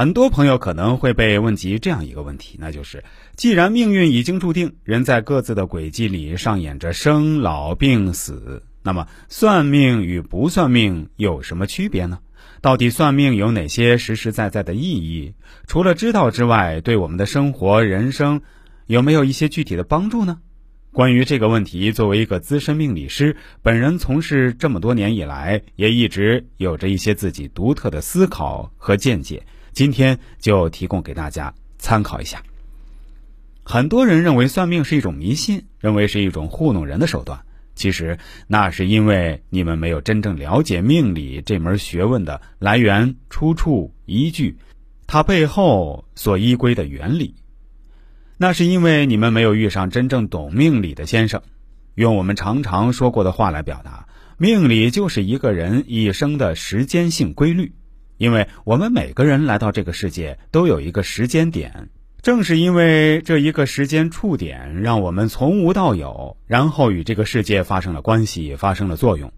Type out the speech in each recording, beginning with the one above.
很多朋友可能会被问及这样一个问题，那就是既然命运已经注定，人在各自的轨迹里上演着生老病死，那么算命与不算命有什么区别呢？到底算命有哪些实实在在的意义？除了知道之外，对我们的生活人生有没有一些具体的帮助呢？关于这个问题，作为一个资深命理师，本人从事这么多年以来，也一直有着一些自己独特的思考和见解，今天就提供给大家参考一下。很多人认为算命是一种迷信，认为是一种糊弄人的手段，其实那是因为你们没有真正了解命理这门学问的来源、出处、依据，它背后所依归的原理。那是因为你们没有遇上真正懂命理的先生。用我们常常说过的话来表达，命理就是一个人一生的时间性规律。因为我们每个人来到这个世界都有一个时间点，正是因为这一个时间触点，让我们从无到有，然后与这个世界发生了关系，发生了作用。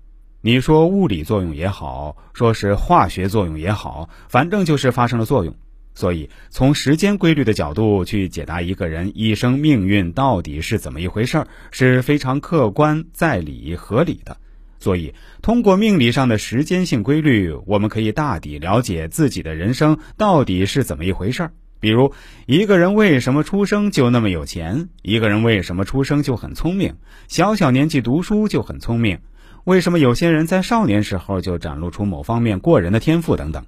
你说物理作用也好，说是化学作用也好，反正就是发生了作用。所以从时间规律的角度去解答一个人一生命运到底是怎么一回事，是非常客观、在理、合理的。所以通过命理上的时间性规律，我们可以大抵了解自己的人生到底是怎么一回事。比如一个人为什么出生就那么有钱，一个人为什么出生就很聪明，小年纪读书就很聪明，为什么有些人在少年时候就展露出某方面过人的天赋等等。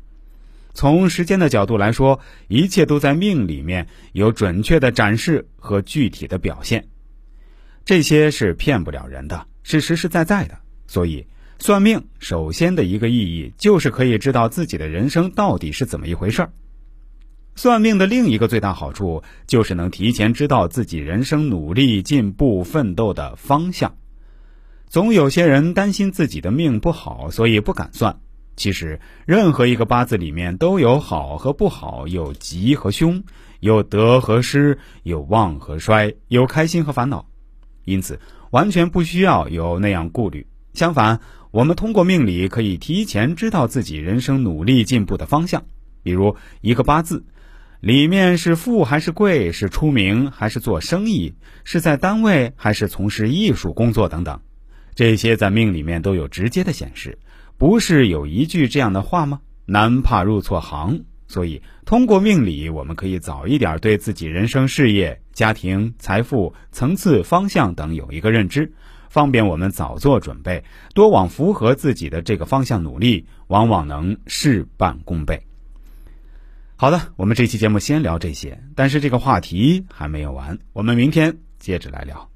从时间的角度来说，一切都在命里面有准确的展示和具体的表现，这些是骗不了人的，是实实在在的。所以算命首先的一个意义就是可以知道自己的人生到底是怎么一回事。算命的另一个最大好处就是能提前知道自己人生努力、进步、奋斗的方向。总有些人担心自己的命不好，所以不敢算。其实任何一个八字里面都有好和不好，有吉和凶，有得和失，有旺和衰，有开心和烦恼，因此完全不需要有那样顾虑。相反，我们通过命理可以提前知道自己人生努力进步的方向。比如一个八字里面是富还是贵，是出名还是做生意，是在单位还是从事艺术工作等等，这些在命里面都有直接的显示。不是有一句这样的话吗？男怕入错行。所以通过命理，我们可以早一点对自己人生、事业、家庭、财富、层次、方向等有一个认知，方便我们早做准备，多往符合自己的这个方向努力，往往能事半功倍。好的，我们这期节目先聊这些，但是这个话题还没有完，我们明天接着来聊。